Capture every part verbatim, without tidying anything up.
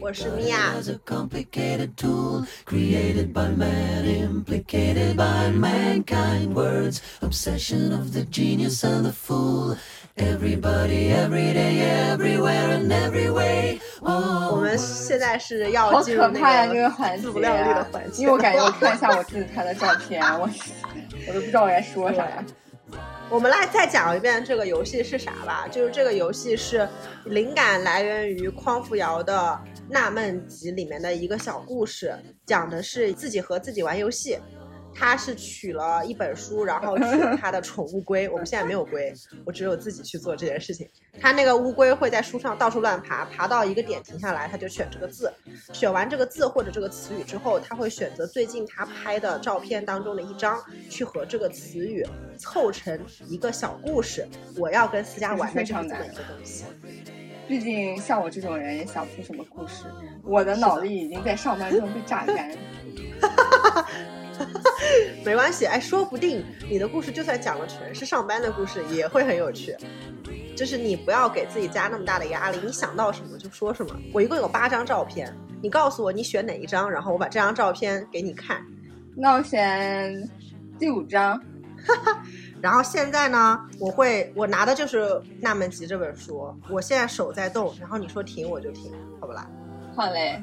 我是米娅。我们现在是要进入那个自不量力的环节，因为我感觉我看一下我自己拍的照片，我我都不知道我该说啥呀。我们来再讲一遍这个游戏是啥吧。就是这个游戏是灵感来源于匡扶摇的纳闷集里面的一个小故事，讲的是自己和自己玩游戏。他是取了一本书，然后取了他的宠物龟。我们现在没有龟，我只有自己去做这件事情。他那个乌龟会在书上到处乱爬，爬到一个点停下来，他就选这个字，选完这个字或者这个词语之后，他会选择最近他拍的照片当中的一张，去和这个词语凑成一个小故事。我要跟思佳玩的这么一个东西，毕竟像我这种人也想不出什么故事，我的脑力已经在上班中被榨干。没关系，哎，说不定你的故事就算讲了全是上班的故事也会很有趣。就是你不要给自己加那么大的压力，你想到什么就说什么。我一共有八张照片，你告诉我你选哪一张，然后我把这张照片给你看。那我选第五张。然后现在呢，我会我拿的就是纳闷集这本书，我现在手在动，然后你说停我就停，好不啦？好嘞，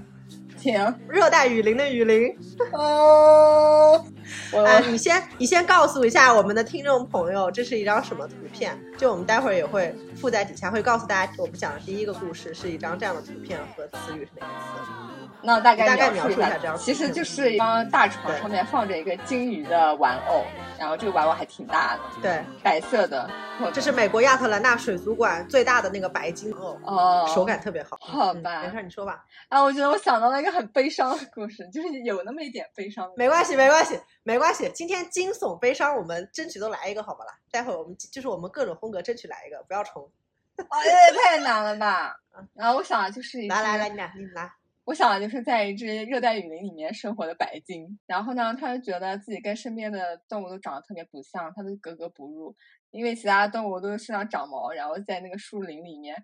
停。热带雨林的雨林。哦，我、呃、你先你先告诉一下我们的听众朋友，这是一张什么图片？就我们待会儿也会附在底下，会告诉大家我们讲的第一个故事是一张这样的图片和词语是哪个词。那大概大概描述一下这张，其实就是一张大床，上面放着一个鲸鱼的玩偶，然后这个玩偶还挺大的，对，白色的。这是美国亚特兰大水族馆最大的那个白鲸偶、哦，手感特别好。好吧，嗯、没事你说吧。啊，我觉得我想到了一个很悲伤的故事，就是有那么一点悲伤的。没关系，没关系。没关系，今天惊悚悲伤我们争取都来一个好不好啦？待会儿我们就是我们各种风格争取来一个，不要重。哎呀，太难了吧！然后我想的就是一只，来来来，你俩你来。我想的就是在一只热带雨林里面生活的白鲸，然后呢，它就觉得自己跟身边的动物都长得特别不像，它都格格不入，因为其他动物都身上长毛，然后在那个树林里面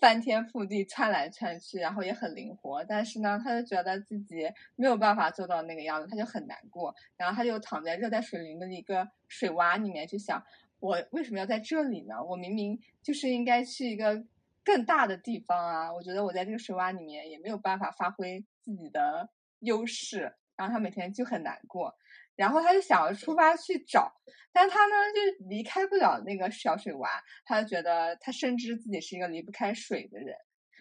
翻天覆地窜来窜去，然后也很灵活，但是呢他就觉得自己没有办法做到那个样子，他就很难过。然后他就躺在热带水林的一个水洼里面，就想我为什么要在这里呢？我明明就是应该去一个更大的地方啊，我觉得我在这个水洼里面也没有办法发挥自己的优势。然后他每天就很难过，然后他就想要出发去找，但他呢就离开不了那个小水洼，他就觉得他深知自己是一个离不开水的人，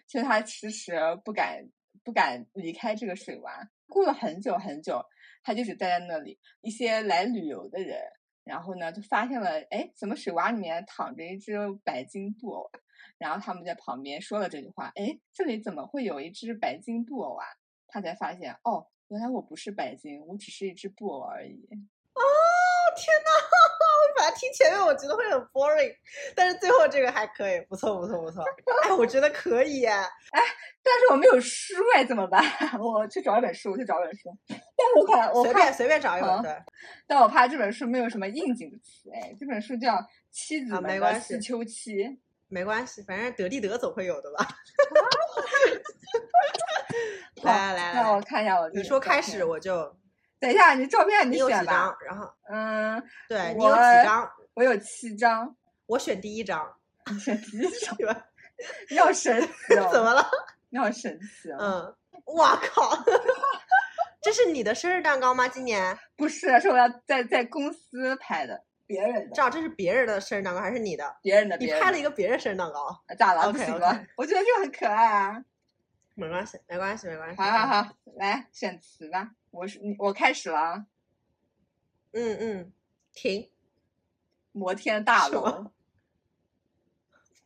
所以他迟迟不敢不敢离开这个水洼。过了很久很久，他就只待在那里。一些来旅游的人，然后呢就发现了，哎，怎么水洼里面躺着一只白鲸布偶？然后他们在旁边说了这句话，哎，这里怎么会有一只白鲸布偶啊？他才发现，哦。原来我不是白鲸，我只是一只布偶而已。哦，天哪！我本来听前面我觉得会很 boring， 但是最后这个还可以，不错不错不错。哎，我觉得可以哎。哎，但是我没有书哎，怎么办？我去找一本书，我去找一本书。但我可我随便随便找一本、哦、对。但我怕这本书没有什么应景的词哎，这本书叫《妻子们的思秋期》啊。没关系，反正得地得总会有的吧。来来来，让我看一下我。你说开始我就。等一下，你照片你选吧。你有几张？然后，嗯，对你有几张？我有七张。我选第一张。你选第一张？你好神奇哦！怎么了？你好神奇哦！嗯，哇靠！这是你的生日蛋糕吗？今年？不是，是我要在在公司拍的。别人的，知道这是别人的生日蛋糕还是你的？别人的，你拍了一个别人生日蛋糕，咋了？不行了，我觉得这个很可爱啊。没关系，没关系，没关系。好好好，来选词吧。我是我开始了啊。嗯嗯，停。摩天大楼。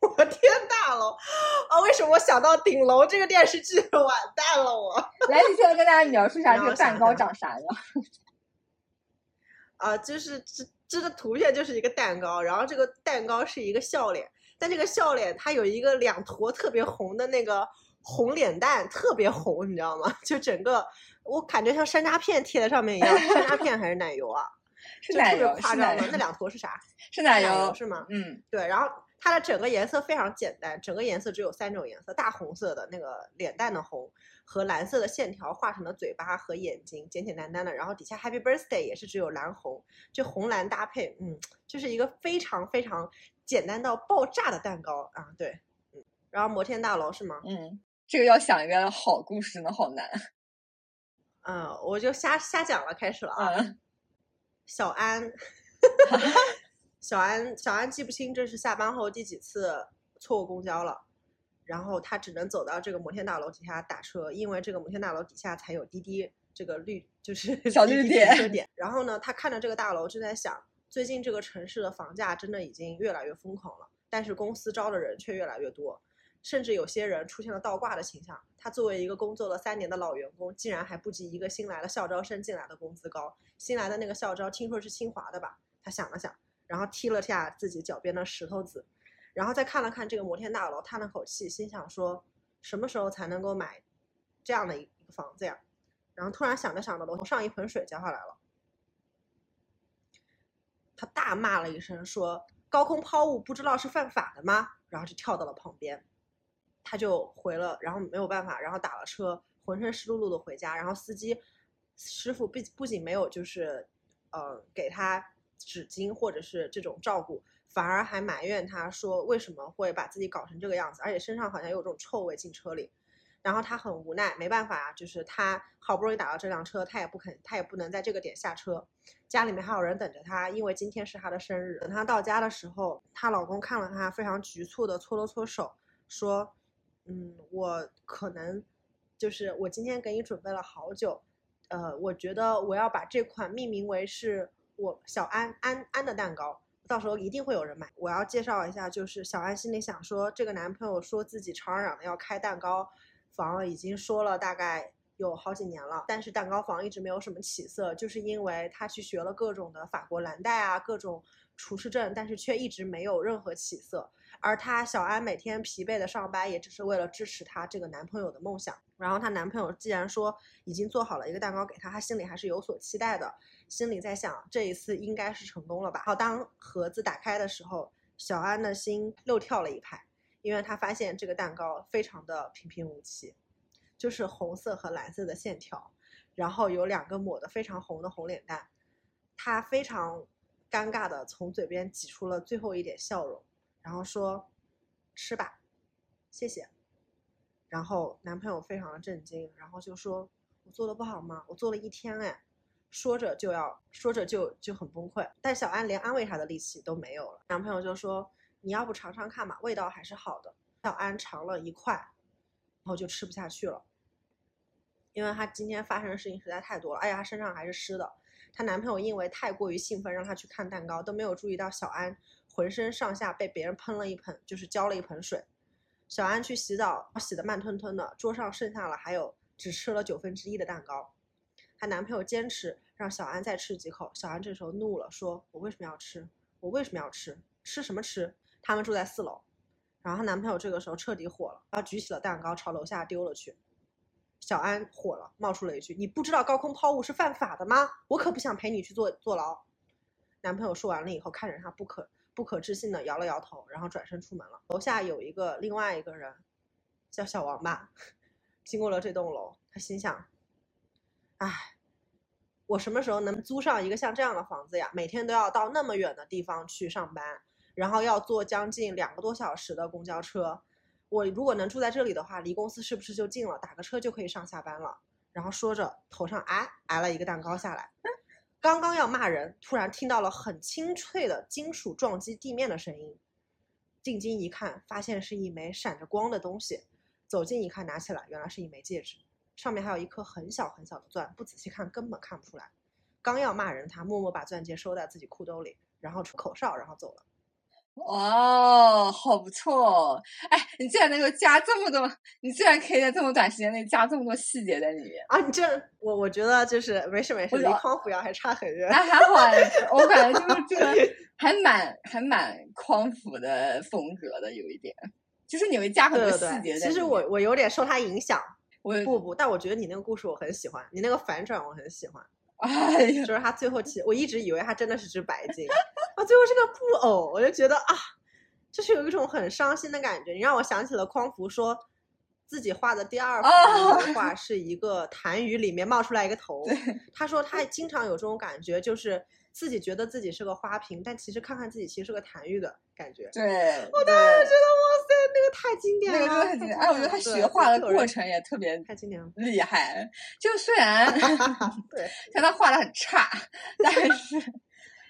摩天大大楼啊！为什么我想到顶楼这个电视剧？完蛋了我！来，你现在跟大家描述一下这个蛋糕长啥样？啊，就是这这个图片就是一个蛋糕，然后这个蛋糕是一个笑脸，但这个笑脸它有一个两坨特别红的那个红脸蛋，特别红，你知道吗？就整个我感觉像山楂片贴在上面一样，山楂片还是奶油啊？是奶油，夸张了。那两坨是啥？是奶油是吗？嗯，对，然后。它的整个颜色非常简单，整个颜色只有三种颜色：大红色的那个脸蛋的红，和蓝色的线条画成了嘴巴和眼睛，简简单单的。然后底下 Happy Birthday 也是只有蓝红，就红蓝搭配，嗯，就是一个非常非常简单到爆炸的蛋糕啊，对，嗯。然后摩天大楼是吗？嗯，这个要想一个好故事呢，好难。嗯，我就瞎瞎讲了，开始了啊。嗯、小安。小安，小安记不清这是下班后第几次错过公交了，然后他只能走到这个摩天大楼底下打车，因为这个摩天大楼底下才有滴滴这个绿，就是小绿点。然后呢，他看着这个大楼就在想，最近这个城市的房价真的已经越来越疯狂了，但是公司招的人却越来越多，甚至有些人出现了倒挂的倾向。他作为一个工作了三年的老员工，竟然还不及一个新来的校招生进来的工资高。新来的那个校招听说是清华的吧？他想了想。然后踢了下自己脚边的石头子，然后再看了看这个摩天大楼，叹了口气，心想说什么时候才能够买这样的一个房子呀？然后突然想着想着，楼上一盆水浇下来了，他大骂了一声说：“高空抛物不知道是犯法的吗？”然后就跳到了旁边，他就回了，然后没有办法，然后打了车，浑身湿漉漉的回家。然后司机师傅不不仅没有就是呃给他。纸巾或者是这种照顾，反而还埋怨他说为什么会把自己搞成这个样子，而且身上好像有种臭味进车里。然后他很无奈，没办法啊，就是他好不容易打到这辆车，他也不肯，他也不能在这个点下车。家里面还有人等着他，因为今天是他的生日。等他到家的时候，她老公看了他，非常局促的搓了搓手，说：“嗯，我可能就是我今天给你准备了好久，呃，我觉得我要把这款命名为是。”我小安安安的蛋糕，到时候一定会有人买。我要介绍一下，就是小安心里想说，这个男朋友说自己吵嚷嚷的要开蛋糕房，已经说了大概有好几年了，但是蛋糕房一直没有什么起色，就是因为他去学了各种的法国蓝带啊，各种厨师证，但是却一直没有任何起色。而她小安每天疲惫的上班，也只是为了支持她这个男朋友的梦想。然后她男朋友既然说已经做好了一个蛋糕给她，她心里还是有所期待的，心里在想这一次应该是成功了吧。好，当盒子打开的时候，小安的心又跳了一拍，因为她发现这个蛋糕非常的平平无奇，就是红色和蓝色的线条，然后有两个抹得非常红的红脸蛋。她非常尴尬的从嘴边挤出了最后一点笑容。然后说吃吧，谢谢。然后男朋友非常的震惊，然后就说我做的不好吗？我做了一天哎，说着就要说着就就很崩溃，但小安连安慰他的力气都没有了。男朋友就说你要不尝尝看嘛，味道还是好的。小安尝了一块，然后就吃不下去了，因为他今天发生的事情实在太多了，哎呀，他身上还是湿的。她男朋友因为太过于兴奋，让他去看蛋糕，都没有注意到小安浑身上下被别人喷了一盆，就是浇了一盆水。小安去洗澡，洗得慢吞吞的，桌上剩下了还有只吃了九分之一的蛋糕。她男朋友坚持让小安再吃几口，小安这时候怒了，说我为什么要吃？我为什么要吃？吃什么吃？他们住在四楼，然后她男朋友这个时候彻底火了，然后举起了蛋糕朝楼下丢了去。小安火了，冒出了一句你不知道高空抛物是犯法的吗？我可不想陪你去坐坐牢。男朋友说完了以后，看着她不可不可置信的摇了摇头，然后转身出门了。楼下有一个另外一个人叫小王吧，经过了这栋楼，他心想哎，我什么时候能租上一个像这样的房子呀？每天都要到那么远的地方去上班，然后要坐将近两个多小时的公交车，我如果能住在这里的话，离公司是不是就近了，打个车就可以上下班了。然后说着头上挨挨了一个蛋糕下来，刚刚要骂人，突然听到了很清脆的金属撞击地面的声音，定睛一看，发现是一枚闪着光的东西，走近一看，拿起来原来是一枚戒指，上面还有一颗很小很小的钻，不仔细看根本看不出来。刚要骂人，他默默把钻戒收在自己裤兜里，然后吹口哨，然后走了。哦，好不错哦！哎，你竟然能够加这么多，你竟然可以在这么短时间内加这么多细节在里面啊！你这，我我觉得就是没事没事，离康复药还差很远。哎，还好，我感觉就是这个还蛮还蛮康复的风格的，有一点，就是你会加很多细节在里面。对对对，其实我我有点受他影响，我不不，但我觉得你那个故事我很喜欢，你那个反转我很喜欢。哎呀，就是他最后其实我一直以为他真的是只白鲸，啊，最后是个布偶，我就觉得啊，就是有一种很伤心的感觉。你让我想起了匡扶说自己画的第二幅画、oh. 是一个痰盂里面冒出来一个头，他说他经常有这种感觉，就是自己觉得自己是个花瓶，但其实看看自己其实是个痰盂的感觉。对，我当时觉得哇塞，那个太经典了，那个真的很经典。哎，我觉得他学画的过程也特别太经典了，厉害。就虽然对，但他画的很差，但是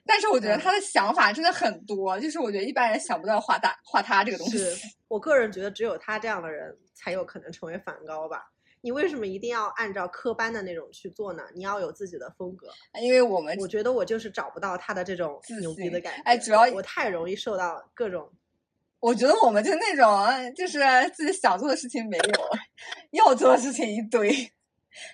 但是我觉得他的想法真的很多，就是我觉得一般人想不到画大画他这个东西。是，我个人觉得只有他这样的人才有可能成为梵高吧。你为什么一定要按照科班的那种去做呢？你要有自己的风格。因为我们我觉得我就是找不到他的这种牛逼的感觉。哎，主要我太容易受到各种，我觉得我们就那种就是自己想做的事情没有，要做的事情一堆，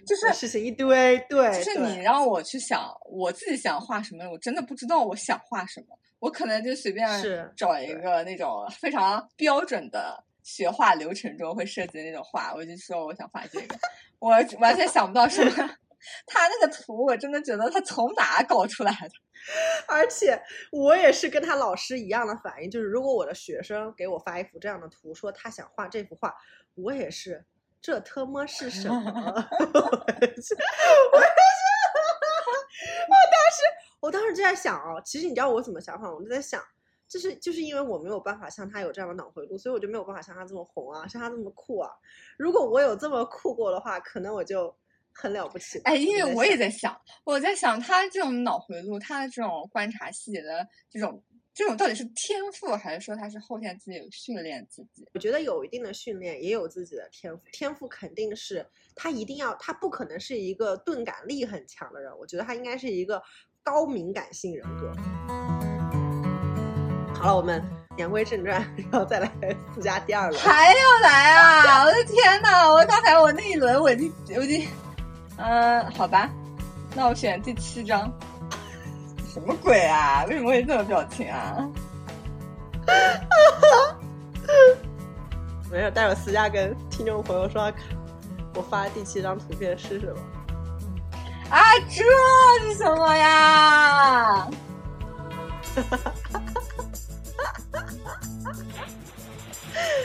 就是事情一堆。对，就是你让我去想我自己想画什么，我真的不知道我想画什么，我可能就随便找一个那种非常标准的学画流程中会设计的那种画，我就说我想画这个，我完全想不到什么。他那个图我真的觉得他从哪搞出来的。而且我也是跟他老师一样的反应，就是如果我的学生给我发一幅这样的图，说他想画这幅画，我也是这特么是什么？我也是，我也是，我当时我当时就在想哦，其实你知道我怎么想法，我就在想。就是就是因为我没有办法像他有这样的脑回路，所以我就没有办法像他这么红啊，像他这么酷啊。如果我有这么酷过的话，可能我就很了不起。哎，因为我也在想，我在想他这种脑回路，他的这种观察细节的这种这种到底是天赋，还是说他是后天自己有训练自己？我觉得有一定的训练，也有自己的天赋。天赋肯定是他一定要，他不可能是一个钝感力很强的人。我觉得他应该是一个高敏感性人格。好了，我们言归正传，然后再来私家第二轮。还要来啊！我的天哪！我刚才我那一轮我已经我已经，嗯、呃，好吧，那我选第七张。什么鬼啊？为什么会这么表情啊？没有，待会私家跟听众朋友说，我发第七张图片试试吧。啊，这是什么呀？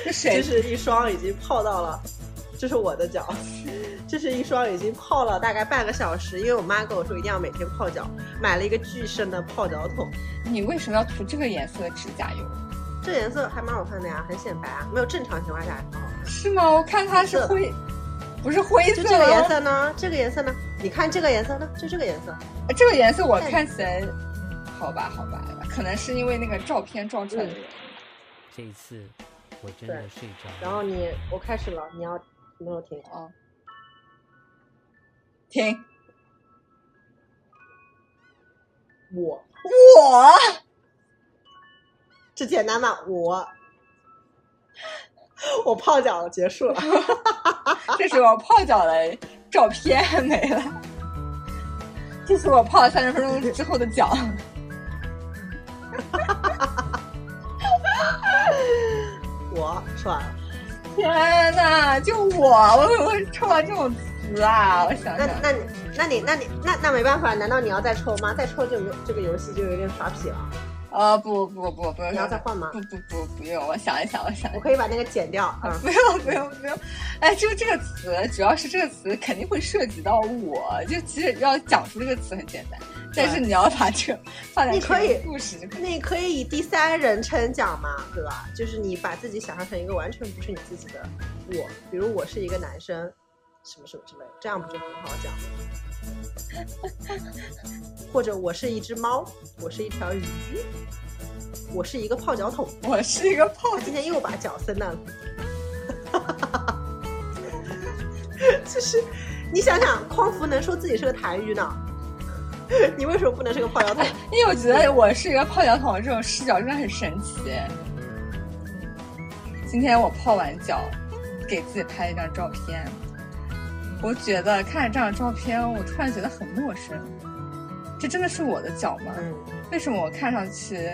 这谁？这是一双已经泡到了，这是我的脚，这是一双已经泡了大概半个小时，因为我妈跟我说一定要每天泡脚，买了一个巨深的泡脚桶。你为什么要涂这个颜色的指甲油？这颜色还蛮好看的呀，很显白啊，没有正常情况下还蛮好看。是吗？我看它是灰，不是灰色。就这个颜色呢？这个颜色呢？你看这个颜色呢？就这个颜色。这个颜色我看起来，好吧，好吧，可能是因为那个照片照出来的。这一次我真的睡着了。然后你，我开始了，你要没有停啊？停！我我，这简单吗？我我泡脚了，结束了。这是我泡脚的照片没了。这是我泡了三十分钟之后的脚。我算了，天哪！就我，我怎么会抽到这种词啊？我想想，那那那你那你那那没办法，难道你要再抽吗？再抽就这个游戏就有点耍痞了。呃，不不不不，你要再换吗？不不不，不用，我想一想，我想一想，我可以把那个剪掉啊、嗯！不用不用不用，哎，就这个词，主要是这个词肯定会涉及到我，就其实要讲出这个词很简单。但是你要把这放在故事，你可以你可以以第三人称讲嘛，对吧？就是你把自己想象成一个完全不是你自己的我，比如我是一个男生，什么什么之类的，这样不就很好讲？或者我是一只猫，我是一条鱼，我是一个泡脚桶，我是一个泡。今天又把脚伸烂了，就是你想想，匡扶能说自己是个痰盂呢？你为什么不能是个泡脚桶？因为我觉得我是一个泡脚桶的这种视角真的很神奇。今天我泡完脚给自己拍了一张照片，我觉得看着这张照片我突然觉得很陌生，这真的是我的脚吗？嗯、为什么我看上去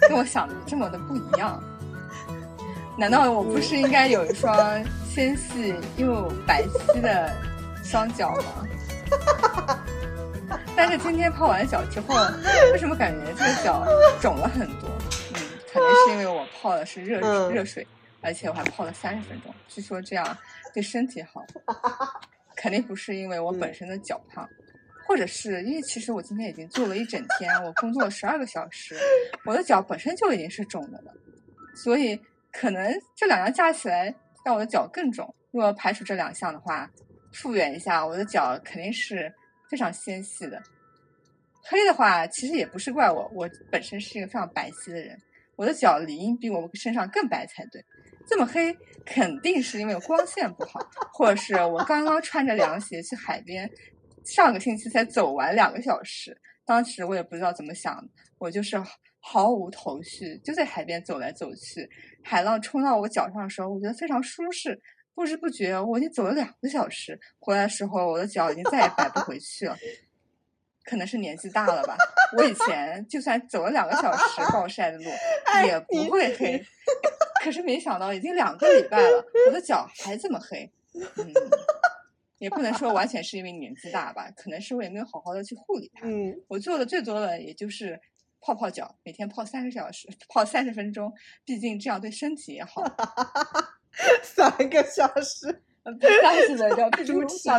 跟我想的这么的不一样？难道我不是应该有一双纤细又白皙的双脚吗？但是今天泡完脚之后，为什么感觉这个脚肿了很多？嗯，可能是因为我泡的是热、嗯、热水，而且我还泡了三十分钟，据说这样对身体好。肯定不是因为我本身的脚胖，嗯、或者是因为其实我今天已经做了一整天，我工作了十二个小时，我的脚本身就已经是肿的了，所以可能这两样加起来让我的脚更肿。如果排除这两项的话，复原一下，我的脚肯定是非常纤细的。黑的话其实也不是怪我，我本身是一个非常白皙的人，我的脚理应比我身上更白才对，这么黑肯定是因为我光线不好，或者是我刚刚穿着凉鞋去海边，上个星期才走完两个小时，当时我也不知道怎么想的，我就是毫无头绪，就在海边走来走去，海浪冲到我脚上的时候我觉得非常舒适，不知不觉我已经走了两个小时，回来的时候我的脚已经再也摆不回去了。可能是年纪大了吧，我以前就算走了两个小时暴晒的路也不会黑，可是没想到已经两个礼拜了，我的脚还这么黑。嗯，也不能说完全是因为年纪大吧，可能是我也没有好好的去护理它。嗯，我做的最多的也就是泡泡脚，每天泡三十小时，泡三十分钟，毕竟这样对身体也好。三个小时，三十的叫猪指甲，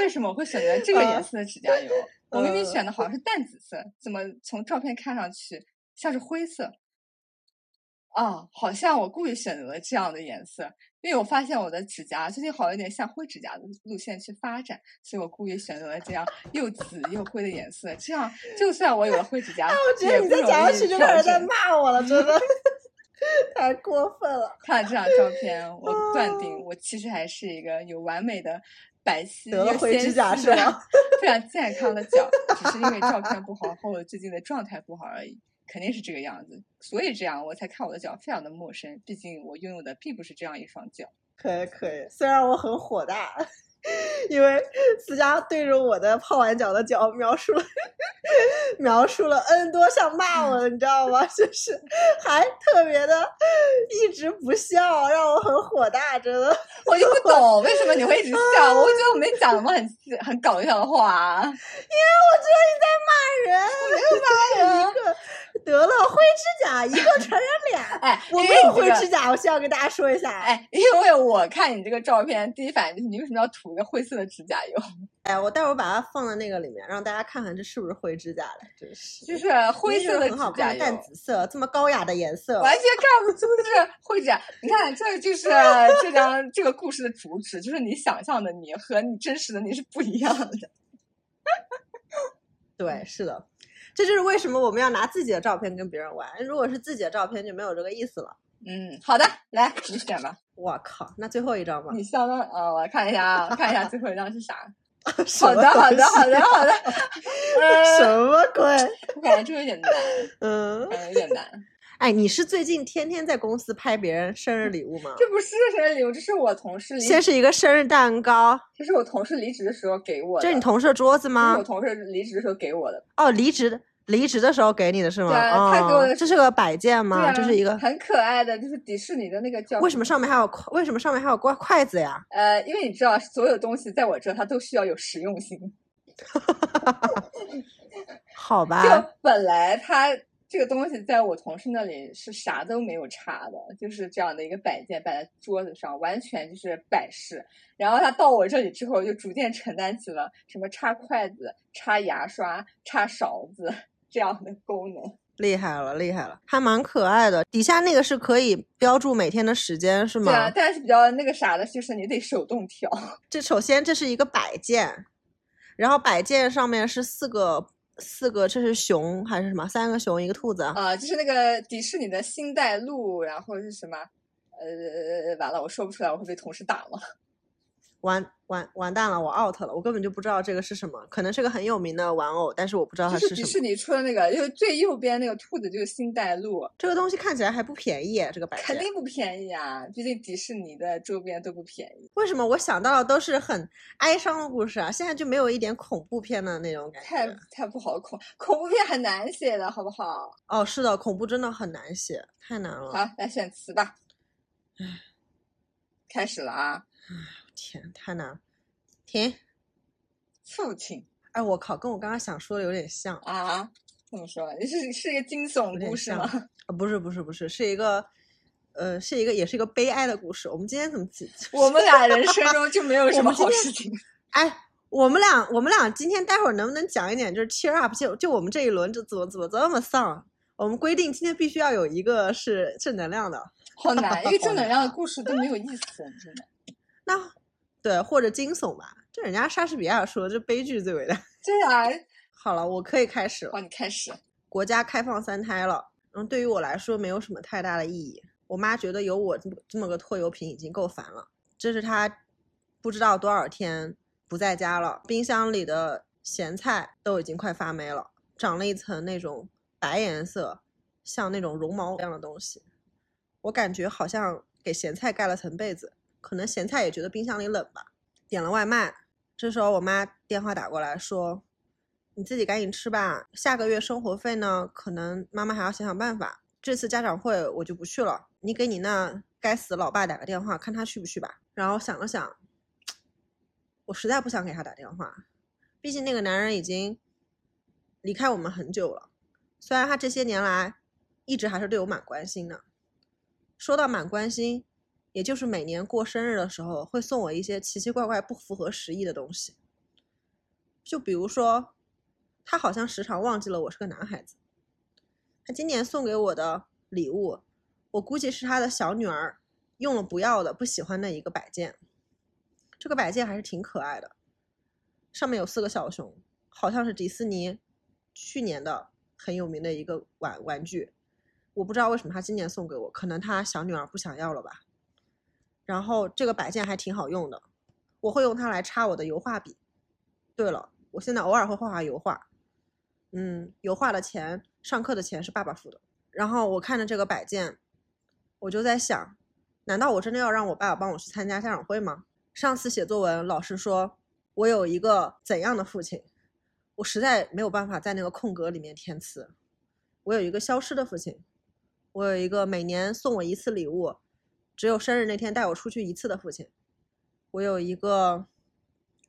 为什么我会选择这个颜色的指甲油？啊、我明明选的好像是淡紫色，呃、怎么从照片看上去像是灰色？啊，好像我故意选择了这样的颜色，因为我发现我的指甲最近好一点，向灰指甲的路线去发展，所以我故意选择了这样又紫又灰的颜色。这样就算我有了灰指甲，我觉得你在讲下去就有人在骂我了，真的。太过分了！看了这张照片，我断定我其实还是一个有完美的白皙、得灰指甲是吧？非常健康的脚，只是因为照片不好，或者最近的状态不好而已，肯定是这个样子。所以这样我才看我的脚非常的陌生，毕竟我拥有的并不是这样一双脚。可以可以，虽然我很火大。因为思佳对着我的泡完脚的脚描述了描述了 N 多像骂我的，你知道吗？就是还特别的一直不笑，让我很火大，真的。我就不懂为什么你会一直笑，啊、我觉得我没讲什么很很搞笑的话，因为我觉得你在骂人，没有骂人。一个得了灰指甲，一个传染俩。哎，我没有灰指甲，这个、我需要跟大家说一下。哎，因为我看你这个照片，第一反应就是你为什么要涂？个灰色的指甲油，哎，我待会儿把它放在那个里面，让大家看看这是不是灰指甲的，真是，就是灰色的指甲油，淡紫色，这么高雅的颜色，完全看不出是灰指甲。你看，这就是这张这个故事的主旨，就是你想象的你和你真实的你是不一样的。对，是的，这就是为什么我们要拿自己的照片跟别人玩，如果是自己的照片就没有这个意思了。嗯，好的，来你选吧。我靠，那最后一张吧。你相当呃，我看一下啊，我看一下最后一张是啥。好的，好的，好的，好的。什么鬼？我感觉这有点难。嗯，有点难。哎，你是最近天天在公司拍别人生日礼物吗？这不是生日礼物，这是我同事。先是一个生日蛋糕，这是我同事离职的时候给我的。这是你同事桌子吗？这是我同事离职的时候给我的。哦，离职的。离职的时候给你的是吗？对，他给我的、哦、这是个摆件吗？啊、这是一个很可爱的，就是迪士尼的那个叫。为什么上面还有为什么上面还有筷筷子呀？呃，因为你知道，所有东西在我这它都需要有实用性。好吧。就本来它这个东西在我同事那里是啥都没有差的，就是这样的一个摆件摆在桌子上，完全就是摆饰。然后他到我这里之后，就逐渐承担起了什么插筷子、插牙刷、插勺子。这样的功能厉害了，厉害了，还蛮可爱的。底下那个是可以标注每天的时间是吗？对啊，但是比较那个啥的，就是你得手动调。这首先这是一个摆件，然后摆件上面是四个四个，这是熊还是什么？三个熊一个兔子啊、呃，就是那个迪士尼的星黛露，然后是什么？呃，完了，我说不出来，我会被同事打吗？完完完蛋了，我 out 了，我根本就不知道这个是什么，可能是个很有名的玩偶，但是我不知道它是什么。就是迪士尼出的那个，就是最右边那个兔子就是星黛露，这个东西看起来还不便宜，这个摆件肯定不便宜啊，毕竟迪士尼的周边都不便宜。为什么我想到的都是很哀伤的故事啊？现在就没有一点恐怖片的那种感觉，太太不好恐恐怖片很难写的，好不好？哦，是的，恐怖真的很难写，太难了。好，来选词吧。唉，开始了啊。天，太难了。停。父亲。哎，我靠，跟我刚刚想说的有点像啊。怎么说？是是一个惊悚故事吗？啊，不是不是不是，是一个，呃，是一个也是一个悲哀的故事。我们今天怎么？我们俩人生中就没有什么好事情。哎，我们俩我们俩今天待会儿能不能讲一点就是 cheer up？ 就就我们这一轮就怎么怎么这么丧？我们规定今天必须要有一个是正能量的。好难，因为正能量的故事都没有意思，真的。那对，或者惊悚吧，这人家莎士比亚说这悲剧最伟大。对啊，好了，我可以开始了。好，你开始。国家开放三胎了，然后对于我来说没有什么太大的意义。我妈觉得有我这么个拖油瓶已经够烦了。这是她不知道多少天不在家了，冰箱里的咸菜都已经快发霉了，长了一层那种白颜色，像那种绒毛一样的东西。我感觉好像给咸菜盖了层被子，可能咸菜也觉得冰箱里冷吧。点了外卖，这时候我妈电话打过来说，你自己赶紧吃吧，下个月生活费呢可能妈妈还要想想办法，这次家长会我就不去了，你给你那该死老爸打个电话看他去不去吧。然后想了想，我实在不想给他打电话，毕竟那个男人已经离开我们很久了，虽然他这些年来一直还是对我蛮关心的。说到蛮关心，也就是每年过生日的时候会送我一些奇奇怪怪不符合时宜的东西。就比如说，他好像时常忘记了我是个男孩子。他今年送给我的礼物，我估计是他的小女儿用了不要的不喜欢的一个摆件。这个摆件还是挺可爱的，上面有四个小熊，好像是迪士尼去年的很有名的一个玩玩具。我不知道为什么他今年送给我，可能他小女儿不想要了吧。然后这个摆件还挺好用的，我会用它来插我的油画笔。对了，我现在偶尔会画画油画。嗯，油画的钱，上课的钱是爸爸付的。然后我看着这个摆件，我就在想，难道我真的要让我爸爸帮我去参加家长会吗？上次写作文，老师说我有一个怎样的父亲，我实在没有办法在那个空格里面填词。我有一个消失的父亲，我有一个每年送我一次礼物，只有生日那天带我出去一次的父亲，我有一个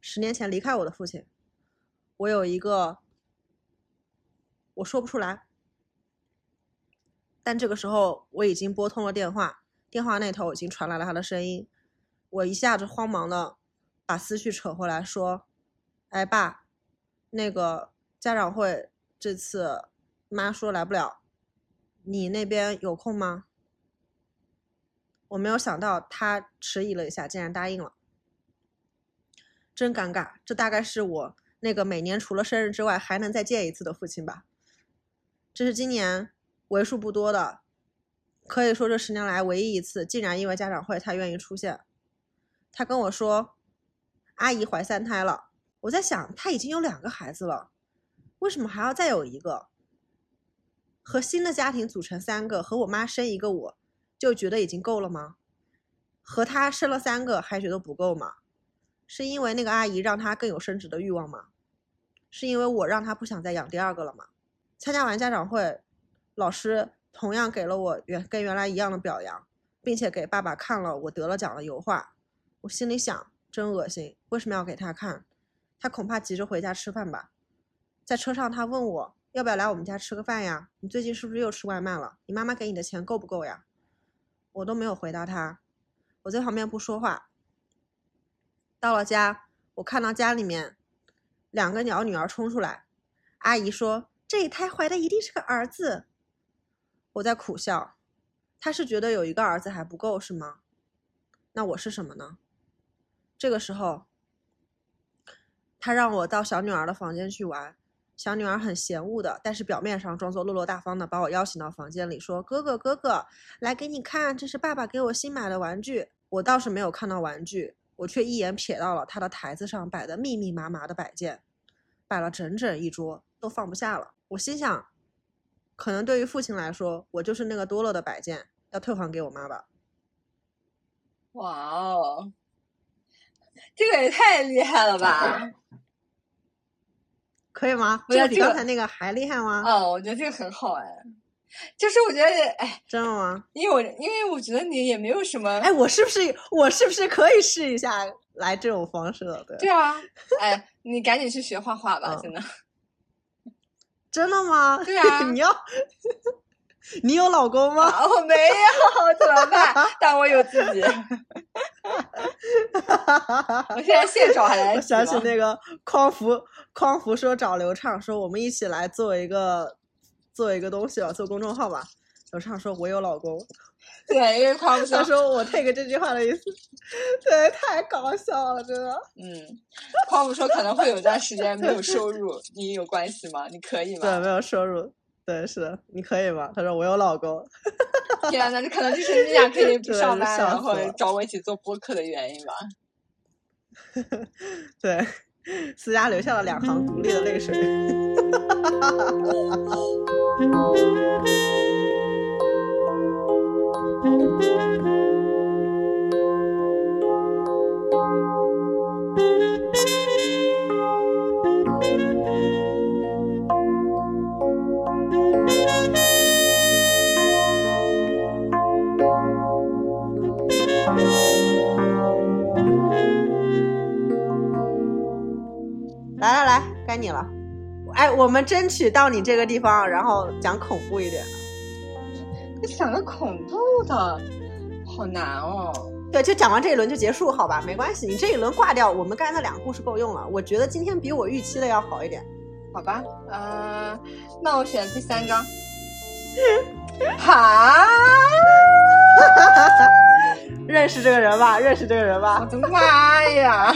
十年前离开我的父亲，我有一个我说不出来。但这个时候我已经拨通了电话，电话那头已经传来了他的声音。我一下子慌忙的把思绪扯回来，说，哎爸，那个家长会这次妈说来不了，你那边有空吗？我没有想到他迟疑了一下竟然答应了，真尴尬。这大概是我那个每年除了生日之外还能再见一次的父亲吧。这是今年为数不多的，可以说这十年来唯一一次竟然因为家长会他愿意出现。他跟我说，阿姨怀三胎了。我在想，他已经有两个孩子了，为什么还要再有一个？和新的家庭组成三个，和我妈生一个，我就觉得已经够了吗？和她生了三个还觉得不够吗？是因为那个阿姨让她更有升职的欲望吗？是因为我让她不想再养第二个了吗？参加完家长会，老师同样给了我原跟原来一样的表扬，并且给爸爸看了我得了奖的油画。我心里想，真恶心，为什么要给他看？他恐怕急着回家吃饭吧。在车上他问我，要不要来我们家吃个饭呀？你最近是不是又吃外卖了？你妈妈给你的钱够不够呀？我都没有回答他，我在旁边不说话。到了家，我看到家里面两个鸟女儿冲出来，阿姨说，这一胎怀的一定是个儿子。我在苦笑，她是觉得有一个儿子还不够是吗？那我是什么呢？这个时候她让我到小女儿的房间去玩。小女儿很嫌恶的，但是表面上装作落落大方的把我邀请到房间里，说，哥哥哥哥，来给你看，这是爸爸给我新买的玩具。我倒是没有看到玩具，我却一眼瞥到了他的台子上摆的密密麻麻的摆件，摆了整整一桌，都放不下了。我心想，可能对于父亲来说，我就是那个多了的摆件，要退还给我妈吧。哇哦，这个也太厉害了吧！可以吗？这个比刚才那个还厉害吗？哦，我觉得这个很好哎。就是我觉得，哎，真的吗？因为我因为我觉得你也没有什么，哎，我是不是我是不是可以试一下来这种方式了？对对啊，哎，你赶紧去学画画吧，真的、嗯。真的吗？对啊，你要你有老公吗？啊、我没有，怎么办？但我有自己。我现在现找还来得及吗？我想起那个匡扶匡扶说找刘畅说我们一起来做一个。做一个东西吧，做公众号吧。刘畅说：“我有老公。”对，因为夸不上。他说：“我 take 这句话的意思。”对，太搞笑了，真的。嗯，夸不说可能会有段时间没有收入，你有关系吗？你可以吗？对，没有收入，对，是的，你可以吗？他说：“我有老公。”天哪，这可能就是你俩可以不上班，然后找我一起做播客的原因吧。对，思佳留下了两行独立的泪水。来来来，该你了。哎，我们争取到你这个地方，然后讲恐怖一点的。讲个恐怖的，好难哦。对，就讲完这一轮就结束，好吧，没关系，你这一轮挂掉，我们刚才那两个故事够用了。我觉得今天比我预期的要好一点。好吧，呃，那我选第三张。哈认识这个人吧，认识这个人吧。我的妈呀！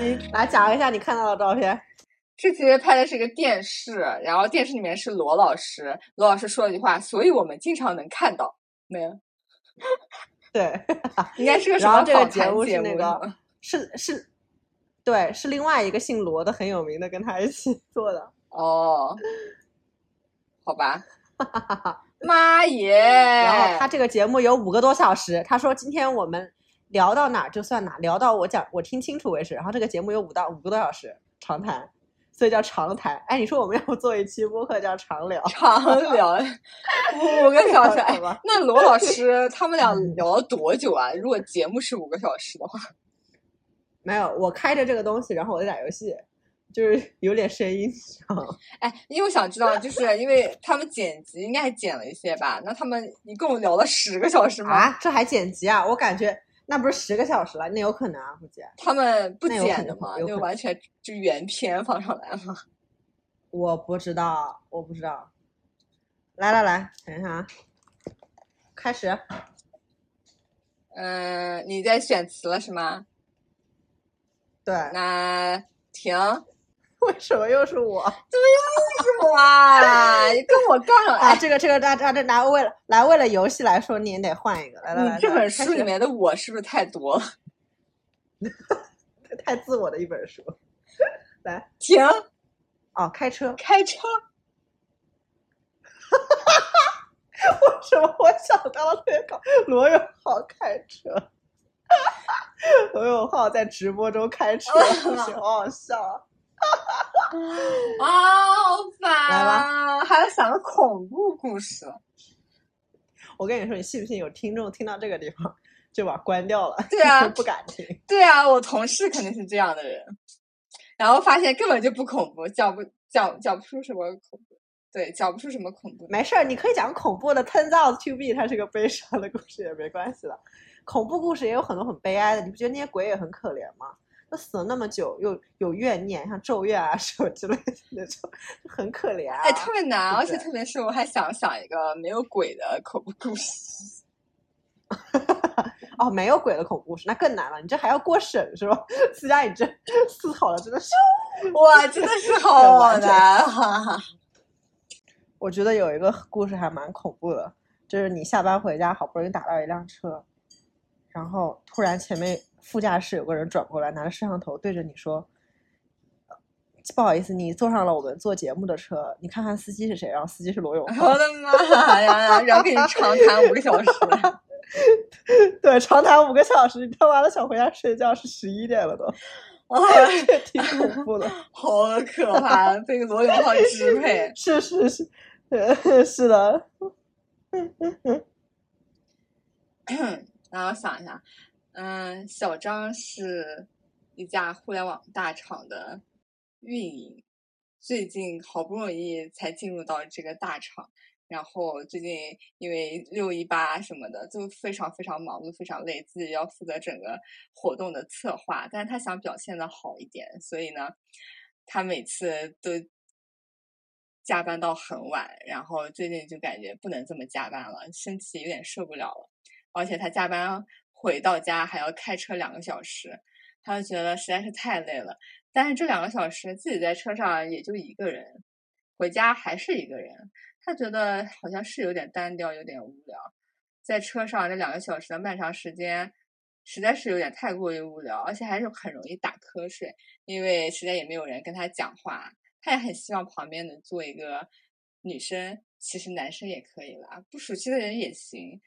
你来讲一下你看到的照片。这其实拍的是一个电视，然后电视里面是罗老师，罗老师说了一句话，所以我们经常能看到，没有？对，应该是个什么访谈节目？是那个，是是，对，是另外一个姓罗的很有名的跟他一起做的。哦，好吧，妈耶！然后他这个节目有五个多小时，他说今天我们聊到哪就算哪，聊到我讲我听清楚为止。然后这个节目有五到五个多小时长谈。所以叫长谈，哎，你说我们要不做一期播客叫长聊？长聊，五个小时、哎。那罗老师他们俩聊了多久啊？如果节目是五个小时的话，没有，我开着这个东西，然后我在打游戏，就是有点声音。哎，因为我想知道，就是因为他们剪辑应该还剪了一些吧？那他们一共聊了十个小时吗？啊，这还剪辑啊？我感觉。那不是十个小时了，那有可能啊，估计他们不剪的嘛，就完全就原片放上来嘛。我不知道，我不知道。来来来，等一下，开始。嗯、呃，你在选词了是吗？对。那停。为什么又是我？怎么又是我啊？你跟我杠了！啊，这个这个，大家这拿为了来为了游戏来说，你也得换一个。来来来，这本书里面的我是不是太多了？太自我的一本书。来，停！哦，开车，开车。为什么我想到了那个罗永浩开车？罗永浩在直播中开车，好好笑啊！啊，好烦啊！还要想个恐怖故事。我跟你说，你信不信有听众听到这个地方就把关掉了？对啊，不敢听。对啊，我同事肯定是这样的人，然后发现根本就不恐怖，讲不讲讲不出什么恐怖，对，讲不出什么恐怖。没事儿，你可以讲恐怖的。Turns out to be， 它是个悲伤的故事也没关系的。恐怖故事也有很多很悲哀的，你不觉得那些鬼也很可怜吗？都死了那么久，又有怨念，像咒怨啊什么之类的那种，很可怜啊。哎，特别难，而且特别是我还想想一个没有鬼的恐怖故事。哦，没有鬼的恐怖故事那更难了，你这还要过审是吧？思佳，你这思考了真的是，哇，真的是好难啊！我觉得有一个故事还蛮恐怖的，就是你下班回家，好不容易打到一辆车，然后突然前面副驾驶有个人转过来拿着摄像头对着你说，不好意思，你坐上了我们做节目的车，你看看司机是谁。然后司机是罗永浩。我的妈呀！然后跟你长谈五个小时。对，长谈五个小时，你他妈的想回家睡觉是十一点了都。这挺恐怖的。好可怕，被罗永浩支配。是是是，是的。然后想一下，嗯，小张是一家互联网大厂的运营，最近好不容易才进入到这个大厂，然后最近因为六一八什么的就非常非常忙碌，非常累，自己要负责整个活动的策划，但是他想表现的好一点，所以呢他每次都加班到很晚，然后最近就感觉不能这么加班了，身体有点受不了了，而且他加班回到家还要开车两个小时，他就觉得实在是太累了，但是这两个小时自己在车上也就一个人，回家还是一个人，他觉得好像是有点单调，有点无聊，在车上这两个小时的漫长时间实在是有点太过于无聊，而且还是很容易打瞌睡，因为实在也没有人跟他讲话，他也很希望旁边能坐一个女生，其实男生也可以啦，不熟悉的人也行，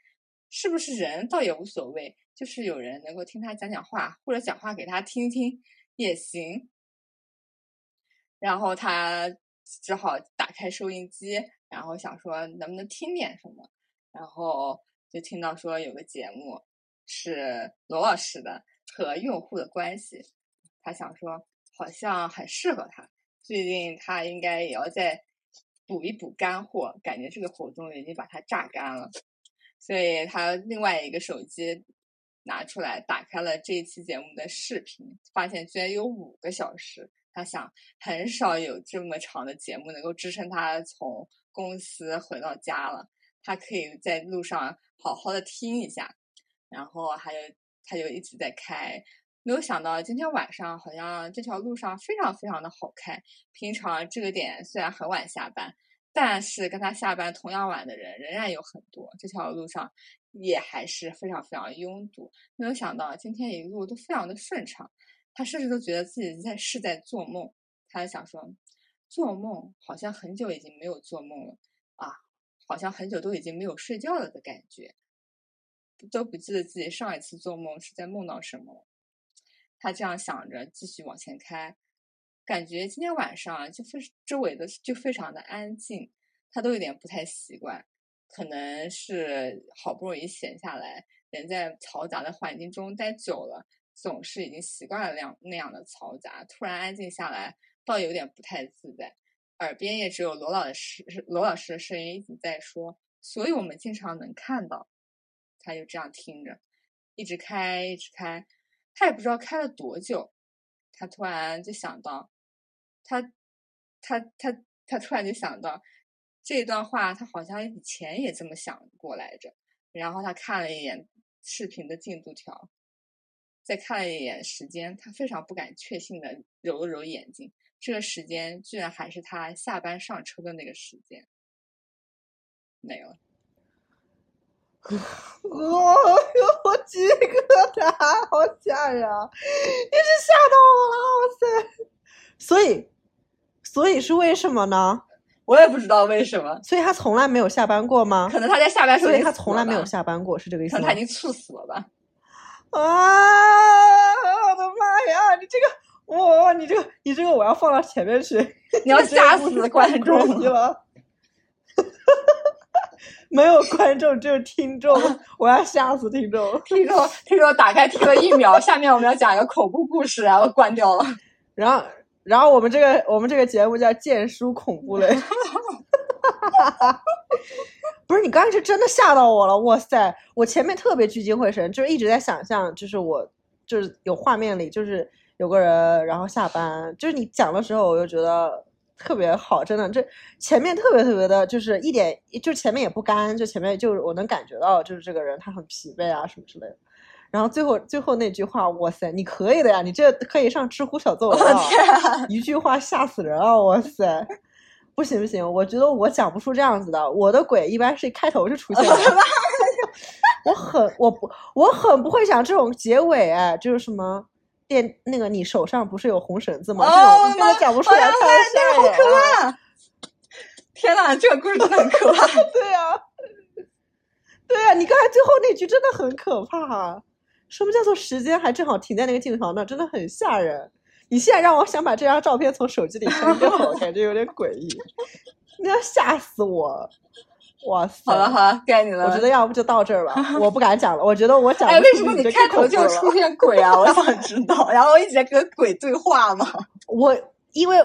是不是人倒也无所谓，就是有人能够听他讲讲话，或者讲话给他听听也行。然后他只好打开收音机，然后想说能不能听点什么，然后就听到说有个节目是罗老师的和用户的关系，他想说好像很适合他，最近他应该也要再补一补干货，感觉这个活动已经把他榨干了，所以他另外一个手机拿出来打开了这一期节目的视频，发现居然有五个小时，他想很少有这么长的节目能够支撑他从公司回到家了，他可以在路上好好的听一下，然后还有他就一直在开，没有想到今天晚上好像这条路上非常非常的好开，平常这个点虽然很晚下班，但是跟他下班同样晚的人仍然有很多，这条路上也还是非常非常拥堵，没有想到今天一路都非常的顺畅，他甚至都觉得自己在是在做梦，他就想说做梦好像很久已经没有做梦了啊，好像很久都已经没有睡觉了的感觉，都不记得自己上一次做梦是在梦到什么了。他这样想着继续往前开，感觉今天晚上就非周围的就非常的安静，他都有点不太习惯，可能是好不容易闲下来，人在嘈杂的环境中待久了，总是已经习惯了那样那样的嘈杂，突然安静下来倒有点不太自在，耳边也只有罗老师罗老师的声音一直在说，所以我们经常能看到。他就这样听着一直开一直开，他也不知道开了多久，他突然就想到他他他他突然就想到这段话他好像以前也这么想过来着，然后他看了一眼视频的进度条，再看了一眼时间，他非常不敢确信的揉了揉眼睛，这个时间居然还是他下班上车的那个时间。没有了。哦，我鸡皮疙瘩，好吓人啊！你是吓到我了，哇塞！所以，所以是为什么呢？我也不知道为什么。所以他从来没有下班过吗？可能他在下班时候，所以他从来没有下班过，是这个意思吗？可能他已经猝死了吧。啊！我的妈呀！你这个，我、哦、你这个，你这个，我要放到前面去。你要吓死观众了！没有观众，只有听众。我要吓死听众！听众，听众打开听了一秒。下面我们要讲一个恐怖故事，然后关掉了。然后，然后我们这个我们这个节目叫《荐书恐怖类》。不是，你刚才是真的吓到我了，哇塞！我前面特别聚精会神，就是一直在想象，就是我就是有画面里，就是有个人然后下班，就是你讲的时候，我就觉得特别好，真的，这前面特别特别的，就是一点，就前面也不干，就前面就是我能感觉到，就是这个人他很疲惫啊什么之类的。然后最后最后那句话，哇塞，你可以的呀，你这可以上知乎小作文了，一句话吓死人啊，哇塞！不行不行，我觉得我讲不出这样子的，我的鬼一般是开头就出现了。我很我不我很不会想这种结尾，哎，就是什么电那个你手上不是有红绳子吗？哦、这种我都讲不出来，太吓人了！天哪，这个故事真的很可怕。对啊，对啊，你刚才最后那句真的很可怕。什么叫做时间还正好停在那个镜头呢？真的很吓人。你现在让我想把这张照片从手机里删掉，感觉有点诡异。你要吓死我！哇塞！好了好了，该你了。我觉得要不就到这儿吧，我不敢讲了。我觉得我讲哎，为什么你开头就出现鬼啊？我想知道。然后我一直在跟鬼对话嘛。我因为